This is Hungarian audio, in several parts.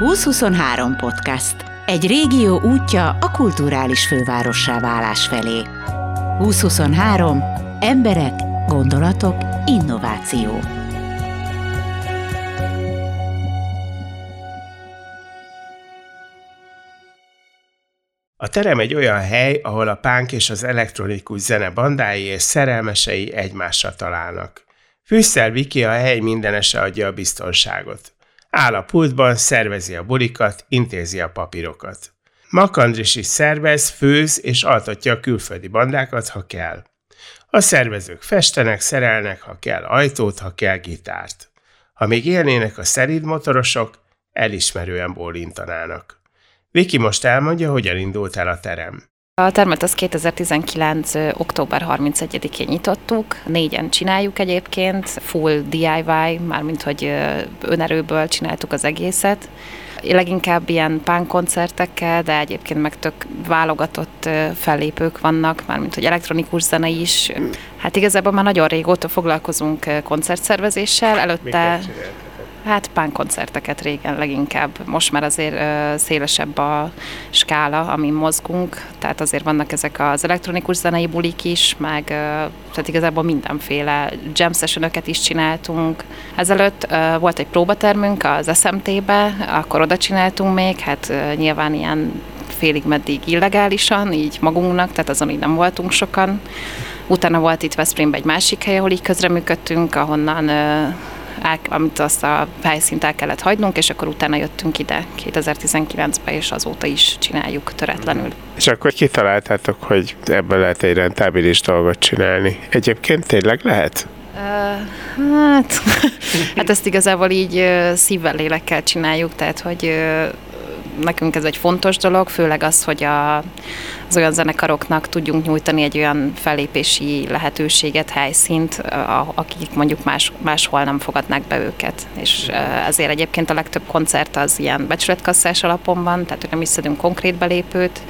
2023 podcast. Egy régió útja a kulturális fővárossá válás felé. 2023. Emberek, gondolatok, innováció. A terem egy olyan hely, ahol a punk és az elektronikus zene bandái és szerelmesei egymásra találnak. Fűszer Viki, a hely mindenese adja a biztonságot. Áll a pultban, szervezi a bulikat, intézi a papírokat. Makandris is szervez, főz és altatja a külföldi bandákat, ha kell. A szervezők festenek, szerelnek, ha kell ajtót, ha kell gitárt. Ha még élnének a szerid motorosok, elismerően bólintanának. Viki most elmondja, hogyan indult el a terem. A termet az 2019. október 31-én nyitottuk, 4-en csináljuk egyébként, full DIY, mármint hogy önerőből csináltuk az egészet. Leginkább ilyen punk koncertekkel, de egyébként meg tök válogatott fellépők vannak, mármint hogy elektronikus zene is. Hát igazából már nagyon régóta foglalkozunk koncertszervezéssel, előtte... Hát pánkoncerteket régen leginkább. Most már azért szélesebb a skála, amin mozgunk, tehát azért vannak ezek az elektronikus zenei bulik is, meg tehát igazából mindenféle jam sessionöket is csináltunk. Ezelőtt volt egy próbatermünk az SMT-be, akkor oda csináltunk még, hát nyilván ilyen félig meddig illegálisan, így magunknak, tehát azon így nem voltunk sokan. Utána volt itt Westspringben egy másik hely, ahol így közreműködtünk, ahonnan... amit azt a helyszínt el kellett hagynunk, és akkor utána jöttünk ide 2019-ben, és azóta is csináljuk töretlenül. És akkor kitaláltátok, hogy ebben lehet egy rentábilis dolgot csinálni. Egyébként tényleg lehet? Hát ezt igazából így szívvel, lélekkel csináljuk, tehát hogy nekünk ez egy fontos dolog, főleg az, hogy az olyan zenekaroknak tudjunk nyújtani egy olyan fellépési lehetőséget, helyszínt, akik mondjuk máshol nem fogadnák be őket. És ezért egyébként a legtöbb koncert az ilyen becsületkasszás alapon van, tehát hogy nem is szedünk konkrét belépőt,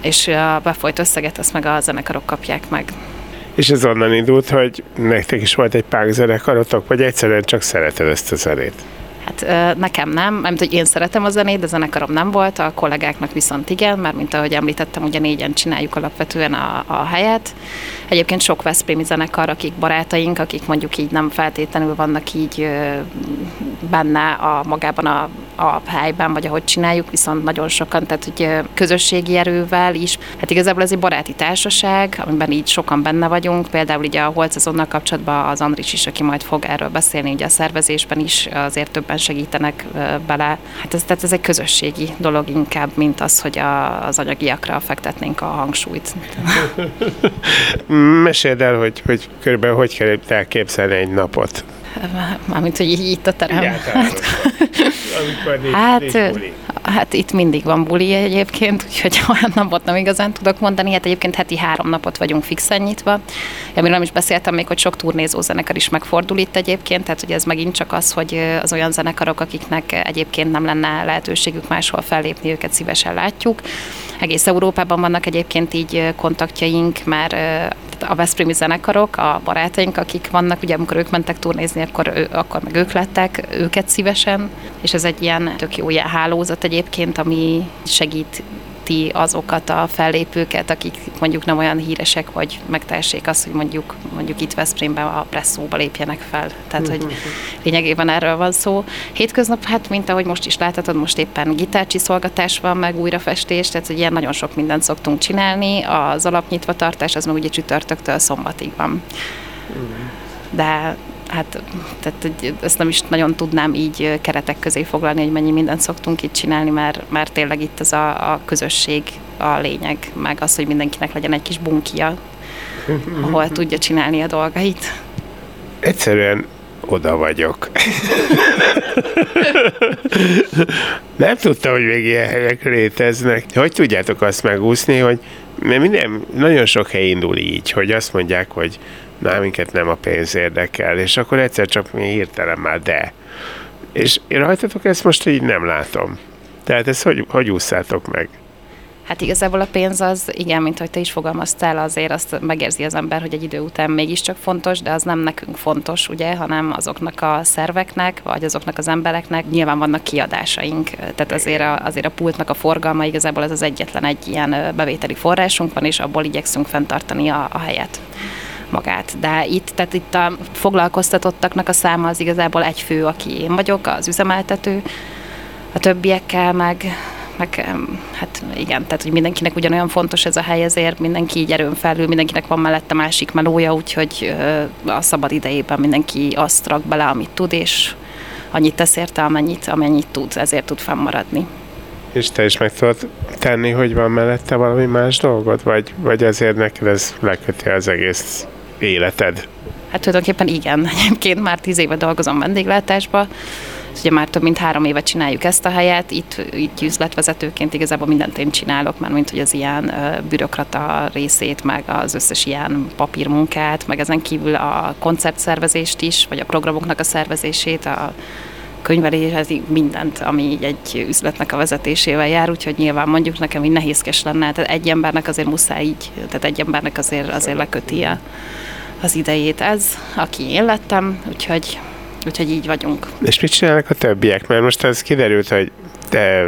és a befolyt összeget azt meg a zenekarok kapják meg. És ez onnan indult, hogy nektek is volt egy punk zenekarotok, vagy egyszerűen csak szereted ezt a zenét? Hát nekem nem, hogy én szeretem a zenét, de zenekarom nem volt, a kollégáknak viszont igen, mert mint ahogy említettem, ugye 4-en csináljuk alapvetően a helyet. Egyébként sok veszprémi zenekar, akik barátaink, akik mondjuk így nem feltétlenül vannak így benne magában a helyben, vagy ahogy csináljuk, viszont nagyon sokan, tehát hogy közösségi erővel is. Hát igazából ez egy baráti társaság, amiben így sokan benne vagyunk, például ugye a Holczonnal kapcsolatban az Andris is, aki majd fog erről beszélni, ugye a szervezésben is azért többen segítenek bele. Hát ez egy közösségi dolog inkább, mint az, hogy az anyagiakra fektetnénk a hangsúlyt. Meséld el, hogy körülbelül hogy kell elképzelni egy napot. Mármint, hogy itt a terem. Hát itt mindig van buli egyébként, úgyhogy olyan napot nem igazán tudok mondani. Hát egyébként heti 3 napot vagyunk fixen nyitva. Amiről nem is beszéltem még, hogy sok turnézó zenekar is megfordul itt egyébként, tehát hogy ez megint csak az, hogy az olyan zenekarok, akiknek egyébként nem lenne lehetőségük máshol fellépni, őket szívesen látjuk. Egész Európában vannak egyébként így kontaktjaink, már a veszprémi zenekarok, a barátaink, akik vannak, ugye amikor ők mentek turnézni, akkor meg ők lettek, őket szívesen, és ez egy ilyen tök jó ilyen hálózat egyébként, ami segíti azokat a fellépőket, akik mondjuk nem olyan híresek, vagy megtehessék azt, hogy mondjuk itt Veszprémben a presszóba lépjenek fel. Tehát, hogy lényegében erről van szó. Hétköznap, hát mint ahogy most is láthatod, most éppen gitárcsiszolgatás van, meg újrafestés, tehát hogy ilyen nagyon sok mindent szoktunk csinálni. Az alapnyitvatartás az meg ugye csütörtöktől szombatig van. De hát tehát ezt nem is nagyon tudnám így keretek közé foglalni, hogy mennyi mindent szoktunk itt csinálni, mert tényleg itt az a közösség a lényeg, meg az, hogy mindenkinek legyen egy kis bunkia, ahol tudja csinálni a dolgait. Egyszerűen oda vagyok. Nem tudtam, hogy még ilyen helyek léteznek. Hogy tudjátok azt megúszni, hogy minden, nagyon sok hely indul így, hogy azt mondják, hogy na, minket nem a pénz érdekel, és akkor egyszer csak mi hirtelen már de. És én rajtatok ezt most így nem látom. Tehát ezt hogy ússzátok meg? Hát igazából a pénz az, igen, mint hogy te is fogalmaztál, azért azt megérzi az ember, hogy egy idő után mégiscsak fontos, de az nem nekünk fontos, ugye, hanem azoknak a szerveknek, vagy azoknak az embereknek. Nyilván vannak kiadásaink, tehát azért a pultnak a forgalma igazából ez az egyetlen egy ilyen bevételi forrásunk van, és abból igyekszünk fenntartani a helyet. Magát. De itt a foglalkoztatottaknak a száma az igazából egy fő, aki én vagyok, az üzemeltető, a többiekkel meg hát igen, tehát hogy mindenkinek ugyanolyan fontos ez a hely, ezért mindenki így erőn felül, mindenkinek van mellette másik melója, úgyhogy a szabad idejében mindenki azt rak bele, amit tud, és annyit tesz érte, amennyit tud, ezért tud fennmaradni. És te is meg tudod tenni, hogy van mellette valami más dolgot? Vagy ezért neked ez leköti az egész életed? Hát tulajdonképpen igen. Egyébként már 10 éve dolgozom vendéglátásba. Ugye már több mint 3 éve csináljuk ezt a helyet. Itt üzletvezetőként igazából mindent én csinálok, már mint hogy az ilyen bürokrata részét, meg az összes ilyen papírmunkát, meg ezen kívül a koncertszervezést is, vagy a programoknak a szervezését, a könyveléshez, mindent, ami így egy üzletnek a vezetésével jár, úgyhogy nyilván mondjuk nekem így nehézkes lenne, tehát egy embernek azért muszáj így, tehát egy embernek azért leköti az idejét ez, aki én lettem, úgyhogy így vagyunk. És mit csinálnak a többiek? Mert most az kiderült, hogy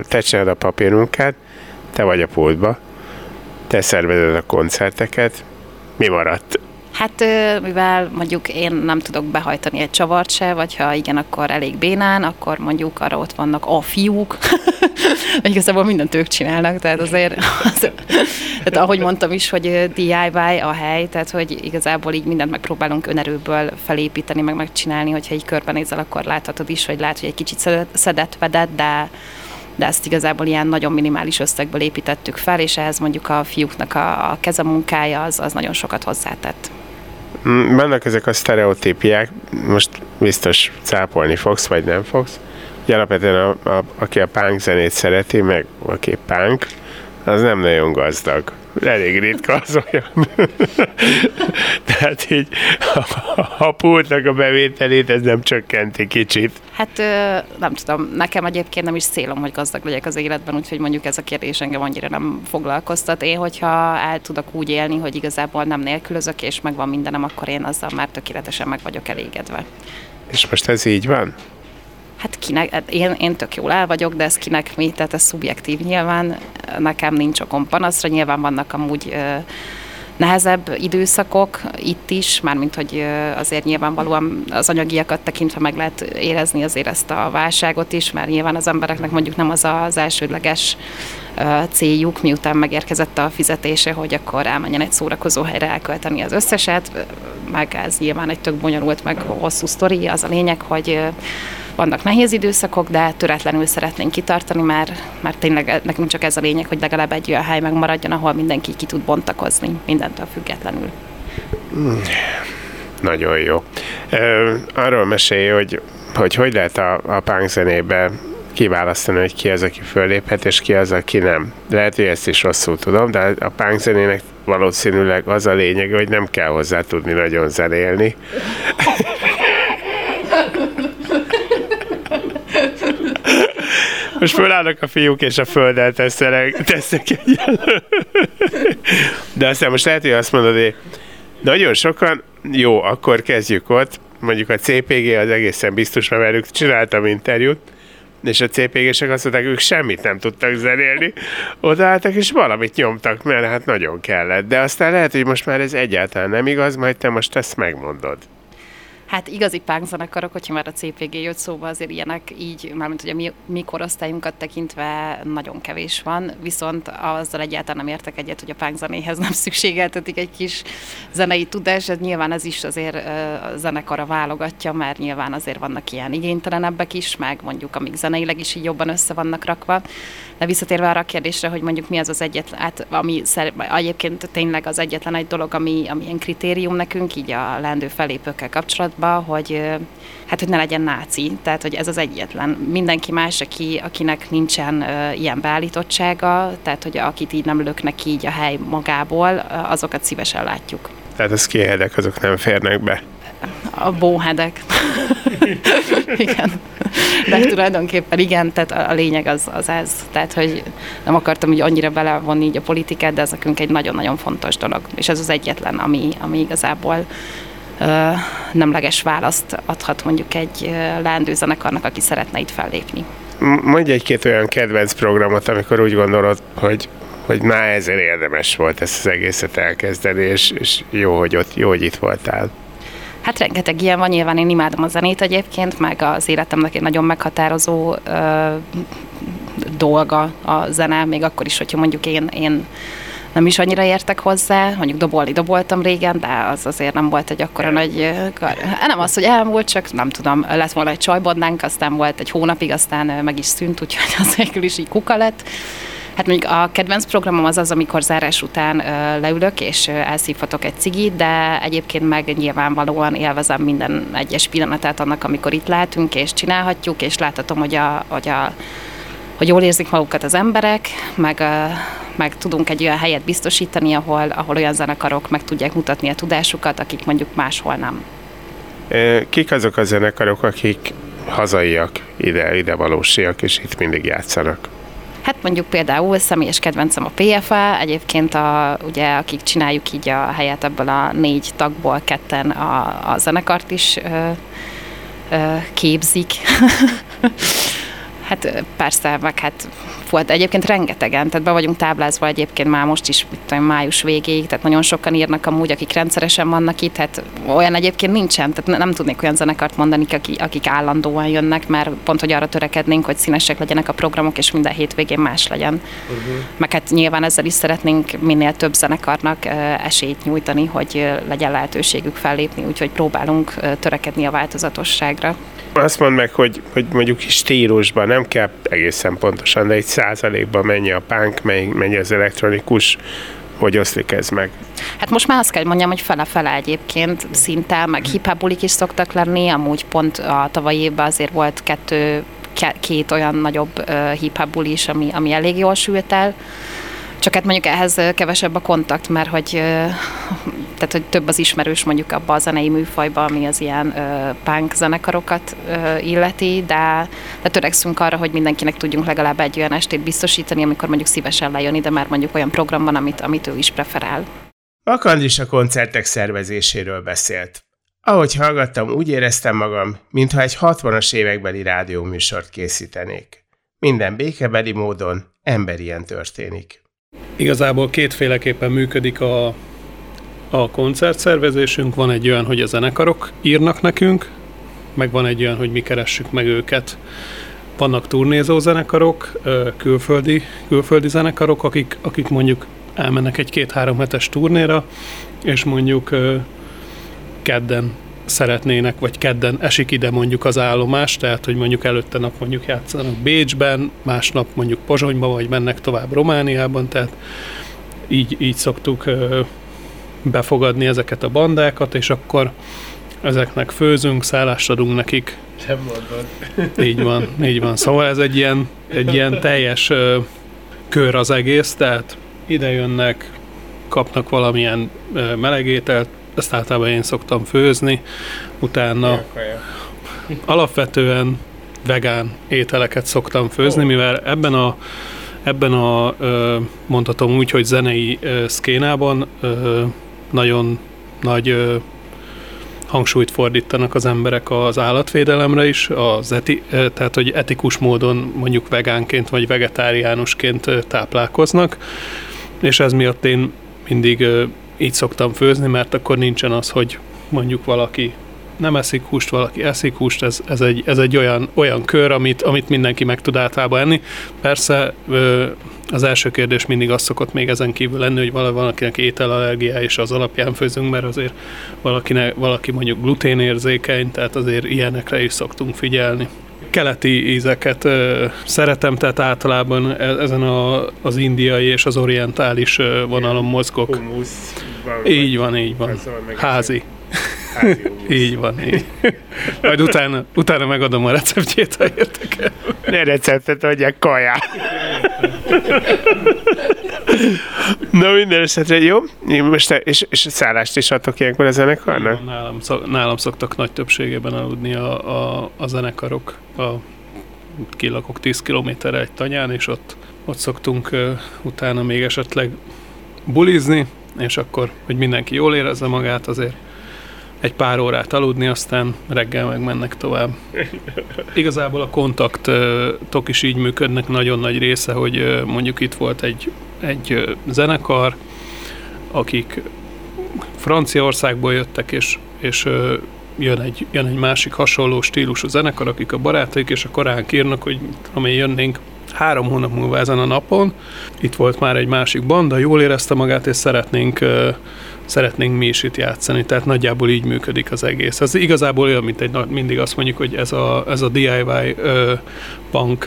te csinálod a papírmunkát, te vagy a pultba, te szervezed a koncerteket, mi maradt? Hát mivel mondjuk én nem tudok behajtani egy csavart se, vagy ha igen, akkor elég bénán, akkor mondjuk arra ott vannak a fiúk, igazából mindent ők csinálnak, tehát azért ahogy mondtam is, hogy DIY a hely, tehát hogy igazából így mindent megpróbálunk önerőből felépíteni, meg megcsinálni, hogyha így körbenézel, akkor láthatod is, vagy látod, hogy egy kicsit szedett-vedett, de ezt igazából ilyen nagyon minimális összegből építettük fel, és ehhez mondjuk a fiúknak a kezemunkája az nagyon sokat hozzátett. Vannak ezek a sztereotípiák, most biztos cápolni fogsz, vagy nem fogsz. Ugye alapvetően aki a punk zenét szereti, meg aki punk, az nem nagyon gazdag. Elég ritka az olyan. Tehát így a pultnak a bevételét ez nem csökkenti kicsit. Hát nem tudom, nekem egyébként nem is célom, hogy gazdag legyek az életben, úgyhogy mondjuk ez a kérdés engem annyira nem foglalkoztat. Én, hogyha el tudok úgy élni, hogy igazából nem nélkülözök, és megvan mindenem, akkor én azzal már tökéletesen meg vagyok elégedve. És most ez így van? Hát kinek, én tök jól el vagyok, de ez kinek mi, tehát ez szubjektív nyilván, nekem nincs okom panaszra, nyilván vannak amúgy nehezebb időszakok itt is, mármint hogy azért nyilvánvalóan az anyagiakat tekintve meg lehet érezni azért ezt a válságot is, mert nyilván az embereknek mondjuk nem az az elsődleges céljuk, miután megérkezett a fizetése, hogy akkor elmenjen egy szórakozó helyre elkölteni az összeset, meg ez nyilván egy tök bonyolult, meg hosszú sztori, az a lényeg, hogy vannak nehéz időszakok, de töretlenül szeretnénk kitartani, mert tényleg nekünk csak ez a lényeg, hogy legalább egy olyan hely megmaradjon, ahol mindenki ki tud bontakozni, mindentől függetlenül. Nagyon jó. Arról mesélj, hogy lehet a punk zenébe kiválasztani, hogy ki az, aki fölléphet, és ki az, aki nem. Lehet, hogy ezt is rosszul tudom, de a punk zenének valószínűleg az a lényeg, hogy nem kell hozzá tudni nagyon zenélni. Most fölállnak a fiúk, és a földdel tesznek egyenlően. De aztán most lehet, hogy azt mondod, hogy nagyon sokan, jó, akkor kezdjük ott. Mondjuk a CPG az egészen biztos, mert velük csináltam interjút, és a CPG-sek azt mondták, ők semmit nem tudtak zenélni. Odaálltak, és valamit nyomtak, mert hát nagyon kellett. De aztán lehet, hogy most már ez egyáltalán nem igaz, majd te most ezt megmondod. Hát igazi pánkzenekarok, hogyha már a CPG jött szóba, azért ilyenek így, mármint ugye mi korosztályunkat tekintve nagyon kevés van, viszont azzal egyáltalán nem értek egyet, hogy a pánkzenéhez nem szükségeltetik egy kis zenei tudás, ez nyilván ez is azért a zenekara válogatja, mert nyilván azért vannak ilyen igénytelenebbek is, meg mondjuk amik zeneileg is így jobban össze vannak rakva. De visszatérve arra a kérdésre, hogy mondjuk mi az az egyetlen, hát ami egyébként tényleg az egyetlen egy dolog, ami ilyen kritérium nekünk, így a leendő fellépőkkel kapcsolatban, hogy ne legyen náci, tehát hogy ez az egyetlen. Mindenki más, akinek nincsen ilyen beállítottsága, tehát hogy akit így nem löknek így a hely magából, azokat szívesen látjuk. Tehát az kihedek, azok nem férnek be? A bóhedek. Igen. De tulajdonképpen igen, tehát a lényeg az ez. Tehát, hogy nem akartam úgy annyira belevonni így a politikát, de ez nekünk egy nagyon-nagyon fontos dolog. És ez az egyetlen, ami igazából nemleges választ adhat mondjuk egy leendő zenekarnak, aki szeretne itt fellépni. Mondj egy-két olyan kedvenc programot, amikor úgy gondolod, hogy már ezért érdemes volt ezt az egészet elkezdeni, és jó, hogy itt voltál. Hát rengeteg ilyen van, nyilván én imádom a zenét egyébként, meg az életemnek egy nagyon meghatározó dolga a zene, még akkor is, hogyha mondjuk én nem is annyira értek hozzá, mondjuk dobolni doboltam régen, de az azért nem volt egy akkora nagy... Nem az, hogy elmúlt, csak nem tudom, lett volna egy csajbodnánk, aztán volt egy hónapig, aztán meg is szűnt, úgyhogy az végül is így kuka lett. Hát mondjuk a kedvenc programom az, amikor zárás után leülök, és elszívhatok egy cigit, de egyébként meg nyilvánvalóan élvezem minden egyes pillanatát annak, amikor itt látunk, és csinálhatjuk, és láthatom, hogy jól érzik magukat az emberek, meg tudunk egy olyan helyet biztosítani, ahol olyan zenekarok meg tudják mutatni a tudásukat, akik mondjuk máshol nem. Kik azok a zenekarok, akik hazaiak, ide valósiak, és itt mindig játszanak? Hát mondjuk például személyes kedvencem a PFA, egyébként ugye, akik csináljuk így a helyet, ebből a 4 tagból 2-en a zenekart is képzik. Hát persze, meg hát volt egyébként rengetegen, tehát be vagyunk táblázva egyébként már most is, mit tudom, május végéig, tehát nagyon sokan írnak amúgy, akik rendszeresen vannak itt, hát olyan egyébként nincsen, tehát nem tudnék olyan zenekart mondani, akik állandóan jönnek, mert pont, hogy arra törekednénk, hogy színesek legyenek a programok, és minden hétvégén más legyen. Uh-huh. Meg hát nyilván ezzel is szeretnénk minél több zenekarnak esélyt nyújtani, hogy legyen lehetőségük fellépni, úgyhogy próbálunk törekedni a változatosságra. Azt mondd meg, hogy mondjuk stílusban nem kell egészen pontosan, de egy 100%-ban mennyi a punk, mennyi az elektronikus, hogy oszlik ez meg? Hát most már azt kell mondjam, hogy fele-fele egyébként szinte, meg hip-hop bulik is szoktak lenni, amúgy pont a tavalyi évben azért volt két olyan nagyobb hip-hop buli is, ami elég jól sült el. Csak hát mondjuk ehhez kevesebb a kontakt, mert hogy több az ismerős mondjuk abban a zenei műfajban, ami az ilyen punk zenekarokat illeti, de törekszünk arra, hogy mindenkinek tudjunk legalább egy olyan estét biztosítani, amikor mondjuk szívesen lejön ide, mert mondjuk olyan program van, amit ő is preferál. Makandris a koncertek szervezéséről beszélt. Ahogy hallgattam, úgy éreztem magam, mintha egy 60-as évekbeli rádióműsort készítenék. Minden békebeli módon, emberien történik. Igazából kétféleképpen működik a koncertszervezésünk. Van egy olyan, hogy a zenekarok írnak nekünk, meg van egy olyan, hogy mi keressük meg őket. Vannak turnézó zenekarok, külföldi zenekarok, akik mondjuk elmennek egy 2-3 hetes turnéra, és mondjuk kedden szeretnének, vagy kedden esik ide mondjuk az állomás, tehát hogy mondjuk előtte nap mondjuk játszanak Bécsben, másnap mondjuk Pozsonyban, vagy mennek tovább Romániában, tehát így szoktuk befogadni ezeket a bandákat, és akkor ezeknek főzünk, szállást adunk nekik. Nem mondod. Így van. Szóval ez egy ilyen teljes kör az egész, tehát ide jönnek, kapnak valamilyen melegételt, ezt általában én szoktam főzni, utána alapvetően vegán ételeket szoktam főzni, mivel ebben a mondhatom úgy, hogy zenei szkénában nagyon nagy hangsúlyt fordítanak az emberek az állatvédelemre is, tehát hogy etikus módon mondjuk vegánként vagy vegetáriánusként táplálkoznak, és ez miatt én mindig így szoktam főzni, mert akkor nincsen az, hogy mondjuk valaki nem eszik húst, valaki eszik húst, ez egy olyan kör, amit mindenki meg tud általában enni. Persze az első kérdés mindig az szokott még ezen kívül lenni, hogy valakinek ételallergiája, és az alapján főzünk, mert azért valaki mondjuk gluténérzékeny, tehát azért ilyenekre is szoktunk figyelni. Keleti ízeket szeretem, tehát általában ezen az indiai és az orientális vonalon mozgok. Humusz. Így van. Házi. Így van, így. Majd utána megadom a receptjét, ha értek el. Ne receptet adják, kaját. Na minden esetre jó. És szállást is adtok ilyenkor a zenekarnak? Nálam szoktak nagy többségében aludni a zenekarok. Kilakok 10 kilométerre egy tanyán, és ott szoktunk utána még esetleg bulizni, és akkor, hogy mindenki jól érezze magát, azért egy pár órát aludni, aztán reggel meg mennek tovább. Igazából a kontaktok is így működnek, nagyon nagy része, hogy mondjuk itt volt egy zenekar, akik Franciaországból jöttek, és jön egy másik hasonló stílusú zenekar, akik a barátaik, és akkor ránk írnak, hogy amely jönnénk 3 hónap múlva ezen a napon. Itt volt már egy másik banda, jól érezte magát, és szeretnénk mi is itt játszani. Tehát nagyjából így működik az egész. Ez igazából olyan, mint mindig azt mondjuk, hogy ez a DIY punk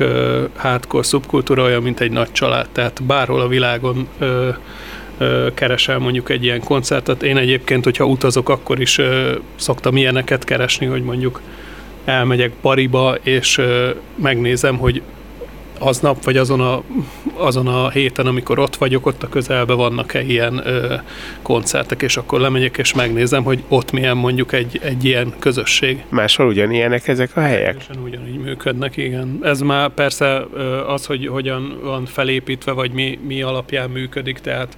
hardcore szubkultúra olyan, mint egy nagy család. Tehát bárhol a világon keresel mondjuk egy ilyen koncertet. Én egyébként, hogyha utazok, akkor is szoktam ilyeneket keresni, hogy mondjuk elmegyek Pariba, és megnézem, hogy aznap, vagy azon a héten, amikor ott vagyok, ott a közelben vannak-e ilyen koncertek, és akkor lemegyek, és megnézem, hogy ott milyen mondjuk egy ilyen közösség. Máshol ugyanilyenek ezek a helyek? Ugyanígy működnek, igen. Ez már persze az, hogy hogyan van felépítve, vagy mi alapján működik, tehát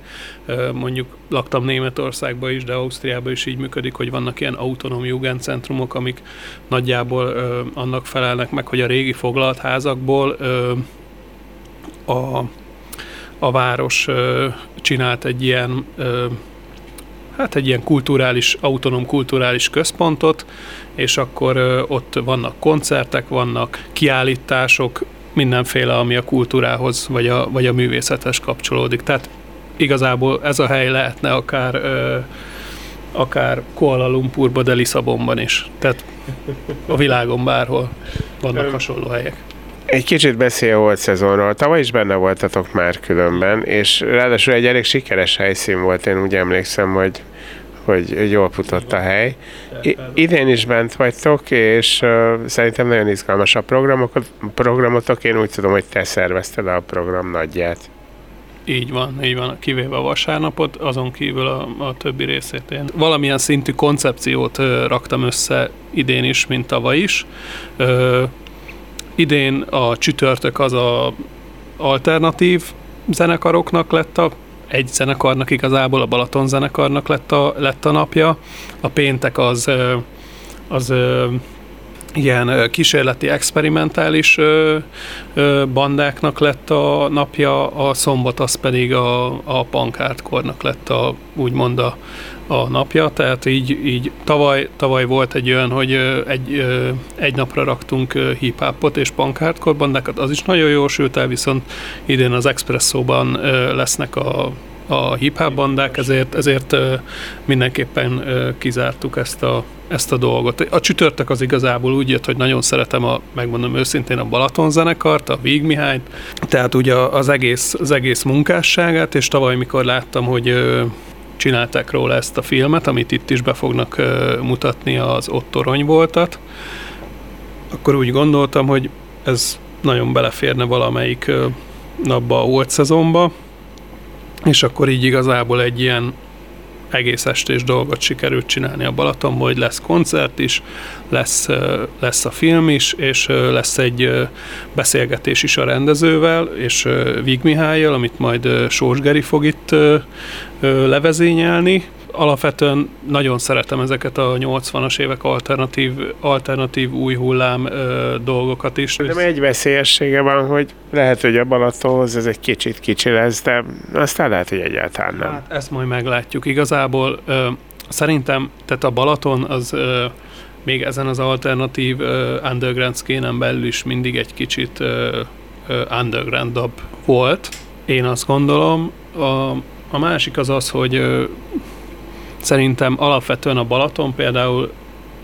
mondjuk laktam Németországban is, de Ausztriában is így működik, hogy vannak ilyen autonóm jugendcentrumok, amik nagyjából annak felelnek meg, hogy a régi foglalt házakból a város csinált egy ilyen, kulturális, autonóm kulturális központot, és akkor ott vannak koncertek, vannak kiállítások, mindenféle, ami a kultúrához vagy a művészethez kapcsolódik. Tehát igazából ez a hely lehetne akár Kuala Lumpurban, de Lisszabonban is. Tehát a világon bárhol vannak hasonló helyek. Egy kicsit beszélj a holt szezonról. Tavaly is benne voltatok már különben, és ráadásul egy elég sikeres helyszín volt, én úgy emlékszem, hogy jól futott a hely. Idén is bent vagytok, és szerintem nagyon izgalmas a programotok. Én úgy tudom, hogy te szervezted a program nagyját. Így van, kivéve a vasárnapot, azon kívül a többi részét én. Valamilyen szintű koncepciót raktam össze idén is, mint tavaly is. Idén a csütörtök az a alternatív zenekaroknak lett egy zenekarnak igazából, a Balaton zenekarnak lett a napja. A péntek az ilyen kísérleti, experimentális bandáknak lett a napja, a szombat az pedig a punk hardcore-nak lett úgymond a napja, tehát így tavaly volt egy olyan, hogy egy napra raktunk hip-hopot és punk hardcore bandákat, az is nagyon jól sült el, viszont idén az Expresszóban lesznek a hip-hop bandák, ezért mindenképpen kizártuk ezt a dolgot. A csütörtök az igazából úgy jött, hogy nagyon szeretem, megmondom őszintén, a Balaton zenekart, a Víg Mihályt, tehát ugye az egész munkásságát, és tavaly, mikor láttam, hogy csinálták róla ezt a filmet, amit itt is be fognak mutatni, az Ott Torony voltat, akkor úgy gondoltam, hogy ez nagyon beleférne valamelyik napba a holt szezonba, és akkor így igazából egy ilyen egész estés dolgot sikerült csinálni a Balatonból, hogy lesz koncert is, lesz a film is, és lesz egy beszélgetés is a rendezővel, és Víg Mihállyal, amit majd Sós Geri fog itt levezényelni. Alapvetően nagyon szeretem ezeket a 80-as évek alternatív új hullám dolgokat is. De egy veszélyessége van, hogy lehet, hogy a Balatonhoz ez egy kicsit kicsi lesz, de aztán lehet, hogy egyáltalán nem. Hát ezt majd meglátjuk. Igazából szerintem, tehát a Balaton az még ezen az alternatív underground szkénen belül is mindig egy kicsit undergroundabb volt. Én azt gondolom. A másik az, hogy szerintem alapvetően a Balaton például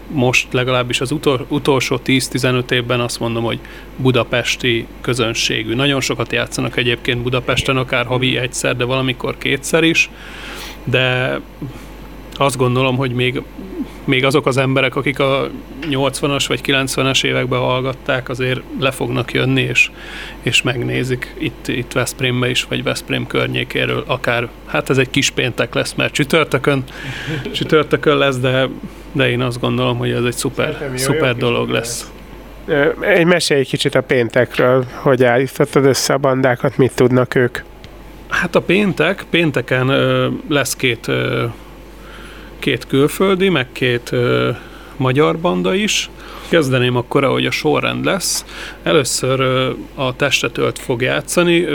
most legalábbis az utolsó 10-15 évben azt mondom, hogy budapesti közönségű. Nagyon sokat játszanak egyébként Budapesten, akár havi egyszer, de valamikor kétszer is, de azt gondolom, hogy még azok az emberek, akik a 80-as vagy 90-es években hallgatták, azért le fognak jönni és megnézik itt Veszprémbe is, vagy Veszprém környékéről akár. Hát ez egy kis péntek lesz, mert csütörtökön lesz, de én azt gondolom, hogy ez egy szuper dolog lesz. Mesélj egy kicsit a péntekről, hogy állítottad össze a bandákat, mit tudnak ők? Hát a pénteken lesz két külföldi, meg két magyar banda is. Kezdeném akkor, ahogy a sorrend lesz. Először a Testet Ölt fog játszani,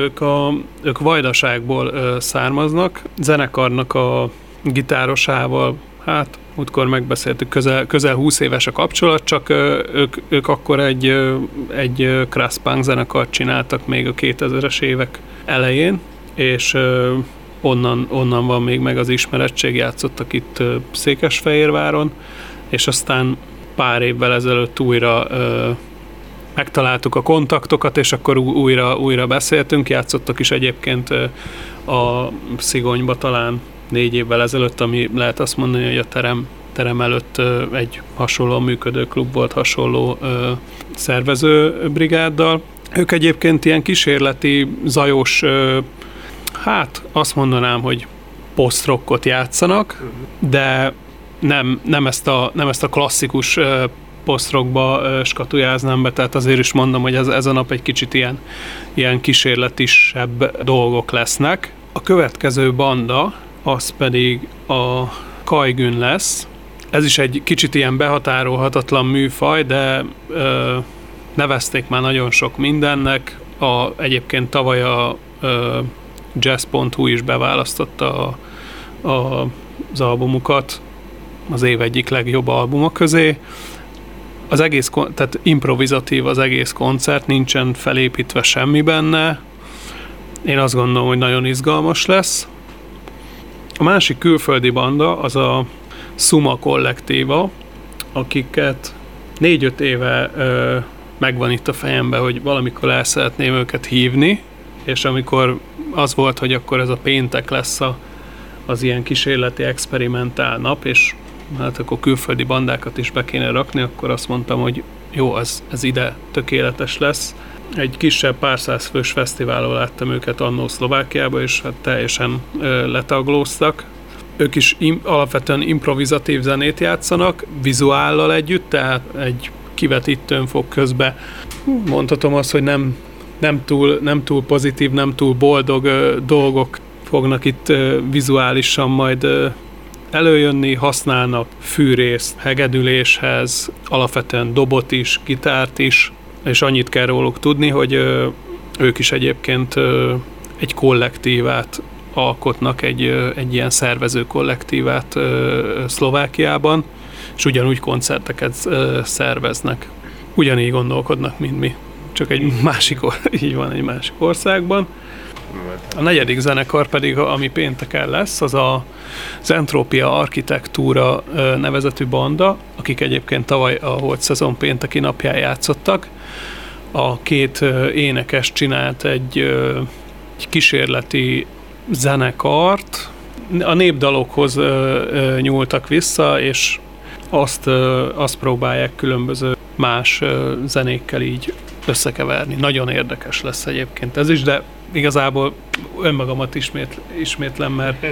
ők Vajdaságból származnak, zenekarnak a gitárosával, hát útkor megbeszéltük, közel 20 éves a kapcsolat, csak ők akkor egy crosspunk zenekart csináltak még a 2000-es évek elején, és onnan van még meg az ismerettség, játszottak itt Székesfehérváron, és aztán pár évvel ezelőtt újra megtaláltuk a kontaktokat, és akkor újra beszéltünk, játszottak is egyébként a Szigonyba talán 4 évvel ezelőtt, ami lehet azt mondani, hogy a terem előtt egy hasonló működő klub volt, hasonló szervező brigáddal. Ők egyébként ilyen kísérleti, zajos, hát azt mondanám, hogy post-rockot játszanak, de nem ezt a klasszikus post-rockba skatujáznám be, tehát azért is mondom, hogy ez a nap egy kicsit ilyen kísérletisebb dolgok lesznek. A következő banda az pedig a Kajgün lesz. Ez is egy kicsit ilyen behatárolhatatlan műfaj, de nevezték már nagyon sok mindennek. Egyébként tavaly a jazz.hu is beválasztotta az albumukat az év egyik legjobb albuma közé. Az egész, tehát improvizatív az egész koncert, nincsen felépítve semmi benne. Én azt gondolom, hogy nagyon izgalmas lesz. A másik külföldi banda az a Suma Kollektíva, akiket 4-5 éve megvan itt a fejemben, hogy valamikor el szeretném őket hívni, és amikor az volt, hogy akkor ez a péntek lesz az ilyen kísérleti experimentál nap, és hát akkor külföldi bandákat is be kéne rakni, akkor azt mondtam, hogy jó, ez ide tökéletes lesz. Egy kisebb pár száz fős fesztiválon láttam őket annó Szlovákiába, és hát teljesen letaglóztak. Ők is alapvetően improvizatív zenét játszanak, vizuállal együtt, tehát egy kivetítőn fog közbe. Mondhatom azt, hogy nem túl pozitív, nem túl boldog dolgok fognak itt vizuálisan majd előjönni, használnak fűrészt hegedüléshez, alapvetően dobot is, gitárt is, és annyit kell róluk tudni, hogy ők is egyébként egy kollektívát alkotnak, egy ilyen szervező kollektívát Szlovákiában, és ugyanúgy koncerteket szerveznek. Ugyanígy gondolkodnak, mint mi. Csak egy másik országban. A negyedik zenekar pedig, ami pénteken lesz, az a Zentrópia Architektúra nevezetű banda, akik egyébként tavaly a Holczon pénteki napján játszottak. A két énekes csinált egy kísérleti zenekart. A népdalokhoz nyúltak vissza, és azt próbálják különböző más zenékkel így összekeverni. Nagyon érdekes lesz egyébként ez is, de igazából önmagamat ismétlem, mert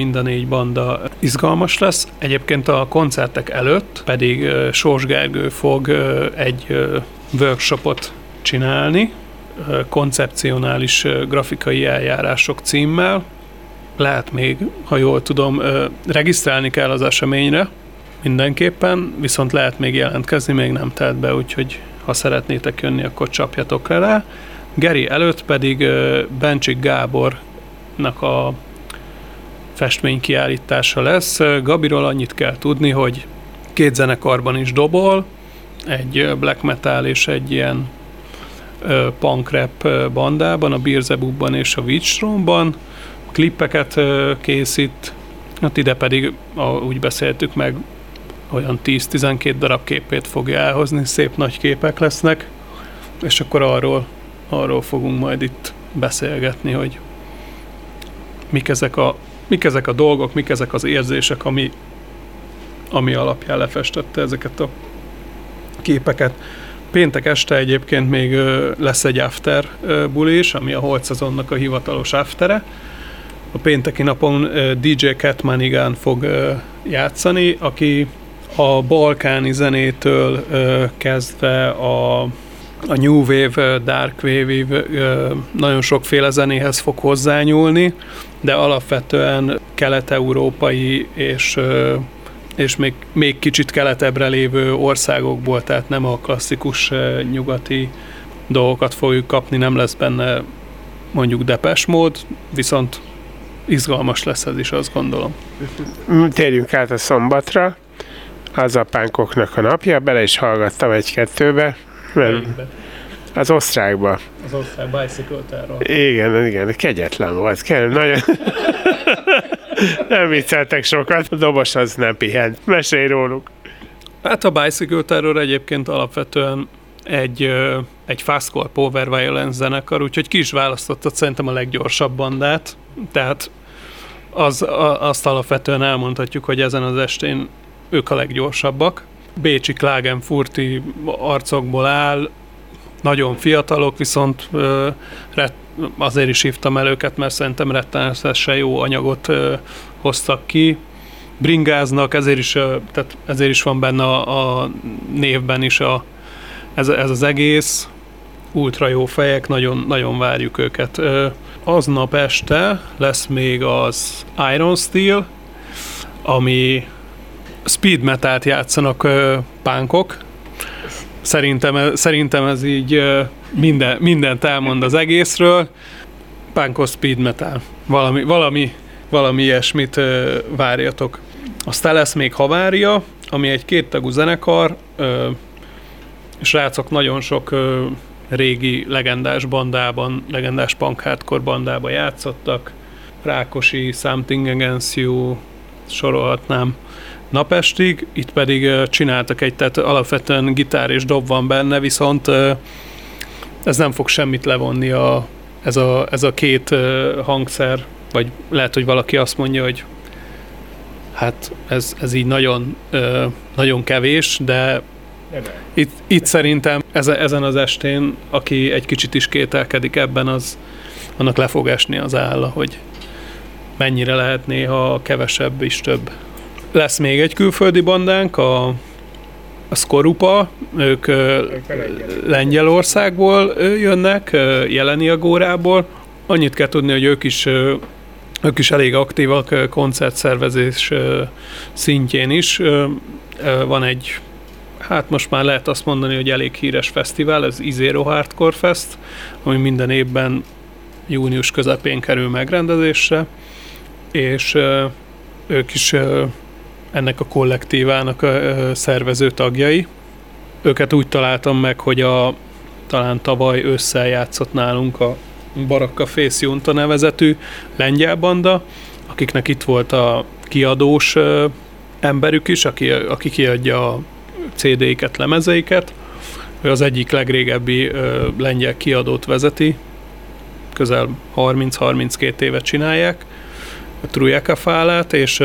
mind a 4 banda izgalmas lesz. Egyébként a koncertek előtt pedig Sós Gergő fog egy workshopot csinálni, koncepcionális grafikai eljárások címmel. Lehet még, ha jól tudom, regisztrálni kell az eseményre mindenképpen, viszont lehet még jelentkezni, még nem telt be, úgyhogy ha szeretnétek jönni, akkor csapjatok rá. Geri előtt pedig Bencsik Gábornak a festménykiállítása lesz. Gabiról annyit kell tudni, hogy 2 zenekarban is dobol, egy black metal és egy ilyen punk rap bandában, a Beerzebubban és a Wittstromban. Klippeket készít, hát ide pedig, úgy beszéltük meg, olyan 10-12 darab képét fogja elhozni, szép nagy képek lesznek, és akkor arról fogunk majd itt beszélgetni, hogy mik ezek a mik ezek a dolgok, mik ezek az érzések, ami alapján lefestette ezeket a képeket. Péntek este egyébként még lesz egy after buli is, ami a Holczonnak a hivatalos aftere. A pénteki napon DJ Catman igán fog játszani, aki a balkáni zenétől kezdve a New Wave, Dark Wave-ig nagyon sokféle zenéhez fog hozzányúlni, de alapvetően kelet-európai és még kicsit keletebbre lévő országokból, tehát nem a klasszikus nyugati dolgokat fogjuk kapni, nem lesz benne mondjuk Depeche Mode, viszont izgalmas lesz ez is, azt gondolom. Térjünk át a szombatra, az a pánkoknak a napja, bele is hallgattam egy-kettőbe, az osztrákba. Az osztrák bicycle terror. Igen, kegyetlen volt. Nagyon... nem vicceltek sokat, a dobos az nem pihent. Mesélj róluk. Hát a bicycle terror egyébként alapvetően egy fastcore power violence zenekar, úgyhogy ki is választottad szerintem a leggyorsabb bandát. Tehát azt alapvetően elmondhatjuk, hogy ezen az estén ők a leggyorsabbak. Bécsi Klagenfurti arcokból áll, nagyon fiatalok, viszont azért is hívtam el őket, mert szerintem rettenetesen jó anyagot hoztak ki. Bringáznak, ezért is van benne a névben is ez az egész. Ultra jó fejek, nagyon, nagyon várjuk őket. Aznap este lesz még az Iron Steel, ami speed metalt játszanak pánkok. Szerintem ez így mindent elmond az egészről. Pánkos speed metal. Valami ilyesmit várjatok. Aztán lesz még havária, ami egy kéttagú zenekar. Srácok nagyon sok régi legendás punk hardcore bandában játszottak. Rákosi, Something Against You, sorolhatnám. Napestig, itt pedig csináltak tehát alapvetően gitár és dob van benne, viszont ez nem fog semmit levonni ez a két hangszer, vagy lehet, hogy valaki azt mondja, hogy hát ez így nagyon, nagyon kevés, de itt szerintem ezen az estén, aki egy kicsit is kételkedik ebben, annak le fog esni az álla, hogy mennyire lehet néha kevesebb is több. Lesz még egy külföldi bandánk, a Skorupa, ők Lengyelországból jönnek, Jeleniagórából. Annyit kell tudni, hogy ők is elég aktívak koncertszervezés szintjén is. Van egy, hát most már lehet azt mondani, hogy elég híres fesztivál, ez Izero Hardcore Fest, ami minden évben június közepén kerül megrendezésre, és ők is ennek a kollektívának szervező tagjai. Őket úgy találtam meg, hogy talán tavaly ősszel játszott nálunk a Baraka Face Junta nevezetű lengyel banda, akiknek itt volt a kiadós emberük is, aki kiadja a CD-iket, lemezeiket. Ő az egyik legrégebbi lengyel kiadót vezeti, közel 30-32 éve csinálják, a Trujeka fálát, és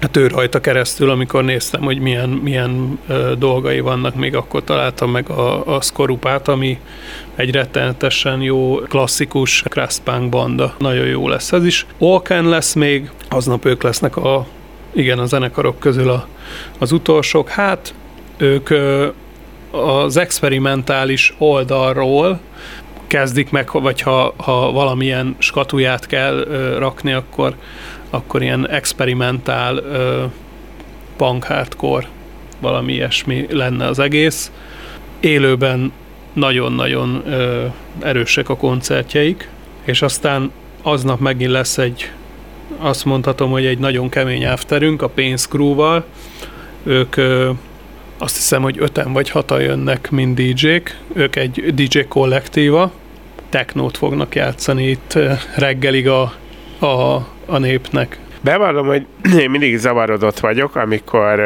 hát ő rajta keresztül, amikor néztem, hogy milyen dolgai vannak, még akkor találtam meg a Skorupát, ami egy rettenetesen jó, klasszikus crosspunk banda. Nagyon jó lesz ez is. Olken lesz még, aznap ők lesznek a zenekarok közül az utolsók. Hát ők az experimentális oldalról kezdik meg, vagy ha valamilyen skatuját kell rakni, akkor ilyen experimentál punk hardcore, valami ilyesmi lenne az egész. Élőben nagyon-nagyon erősek a koncertjeik, és aztán aznap megint lesz azt mondhatom, hogy egy nagyon kemény afterünk a Painscrew-val. Ők azt hiszem, hogy 5-en vagy 6-an jönnek, mint DJ-k. Ők egy DJ kollektíva. Technót fognak játszani itt reggelig a népnek. Bevallom, hogy én mindig zavarodott vagyok, amikor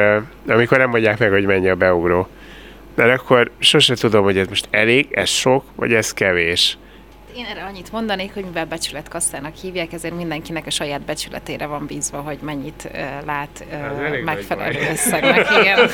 nem mondják meg, hogy mennyi a beugró. De akkor sose tudom, hogy ez most elég, ez sok, vagy ez kevés. Én erre annyit mondanék, hogy mivel becsületkasszának hívják, ezért mindenkinek a saját becsületére van bízva, hogy mennyit lát megfelelő összegnek. Igen.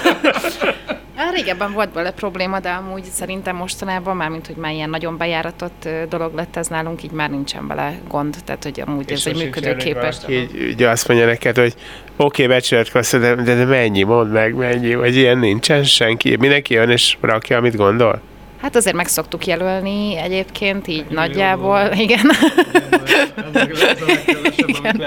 Régebben volt vele probléma, de amúgy szerintem mostanában, mármint, hogy már ilyen nagyon bejáratott dolog lett ez nálunk, így már nincsen vele gond, tehát hogy amúgy ez egy működőképes. Így azt mondja neked, hogy oké, becsületkassza, de mennyi, mondd meg, mennyi, vagy ilyen nincsen senki, mindenki jön és rakja, amit gondol? Hát azért meg szoktuk jelölni egyébként, így jó, nagyjából, igen. Igen.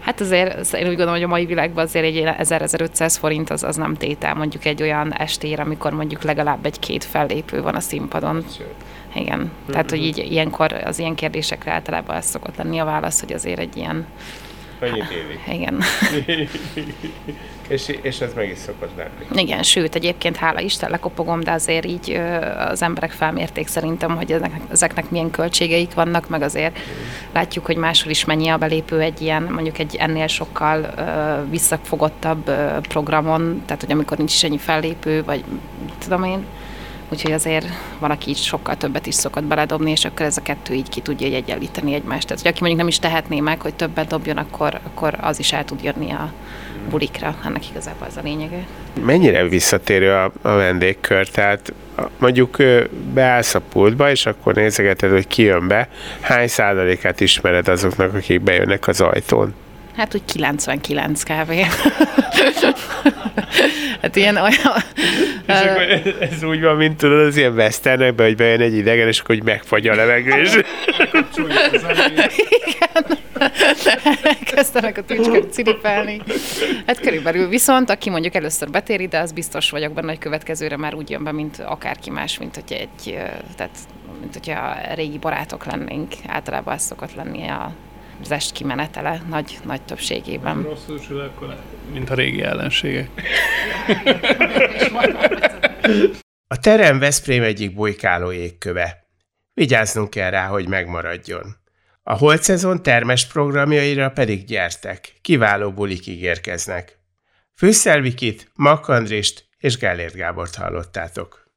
Hát azért én úgy gondolom, hogy a mai világban azért egy 1000-1500 forint az nem tétel mondjuk egy olyan estér, amikor mondjuk legalább egy-két fellépő van a színpadon. Igen, tehát hogy így ilyenkor az ilyen kérdésekre általában ez szokott lenni a válasz, hogy azért egy ilyen... Annyit élik. Igen. és ez meg is szokott lenni. Igen, sőt, egyébként hála Isten lekopogom, de azért így az emberek felmérték szerintem, hogy ezeknek milyen költségeik vannak, meg azért látjuk, hogy máshol is mennyi a belépő egy ilyen, mondjuk egy ennél sokkal visszafogottabb programon, tehát hogy amikor nincs is ennyi fellépő, vagy tudom én, úgyhogy azért van, aki így sokkal többet is szokott beledobni, és akkor ez a kettő így ki tudja egyenlíteni egymást. Tehát, hogy aki mondjuk nem is tehetné meg, hogy többet dobjon, akkor az is el tud jönni a bulikra. Ennek igazából az a lényege. Mennyire visszatérő a vendégkör? Tehát mondjuk beállsz a pultba, és akkor nézegeted, hogy ki jön be. Hány százalékát ismered azoknak, akik bejönnek az ajtón? Hát úgy 99 kb. Hát ilyen olyan... És akkor ez úgy van, mint tudod, az ilyen westernekben, hogy bejön egy idegen, és akkor megfagy a levegő, és... Igen. Elkezdenek a tücskök ciripelni. Hát körülbelül viszont, aki mondjuk először betér ide, az biztos vagyok benne, hogy következőre már úgy jön be, mint akárki más, mint hogyha régi barátok lennénk. Általában ez szokott lenni az est kimenetele nagy többségében. Rosszul sül, akkor mint a régi ellenségek. A terem Veszprém egyik bujkáló jégköve. Vigyáznunk kell rá, hogy megmaradjon. A holt szezon termes programjaira pedig gyertek, kiváló bulik ígérkeznek. Fűszer Vikit, Makandrist és Gellért Gábort hallottátok.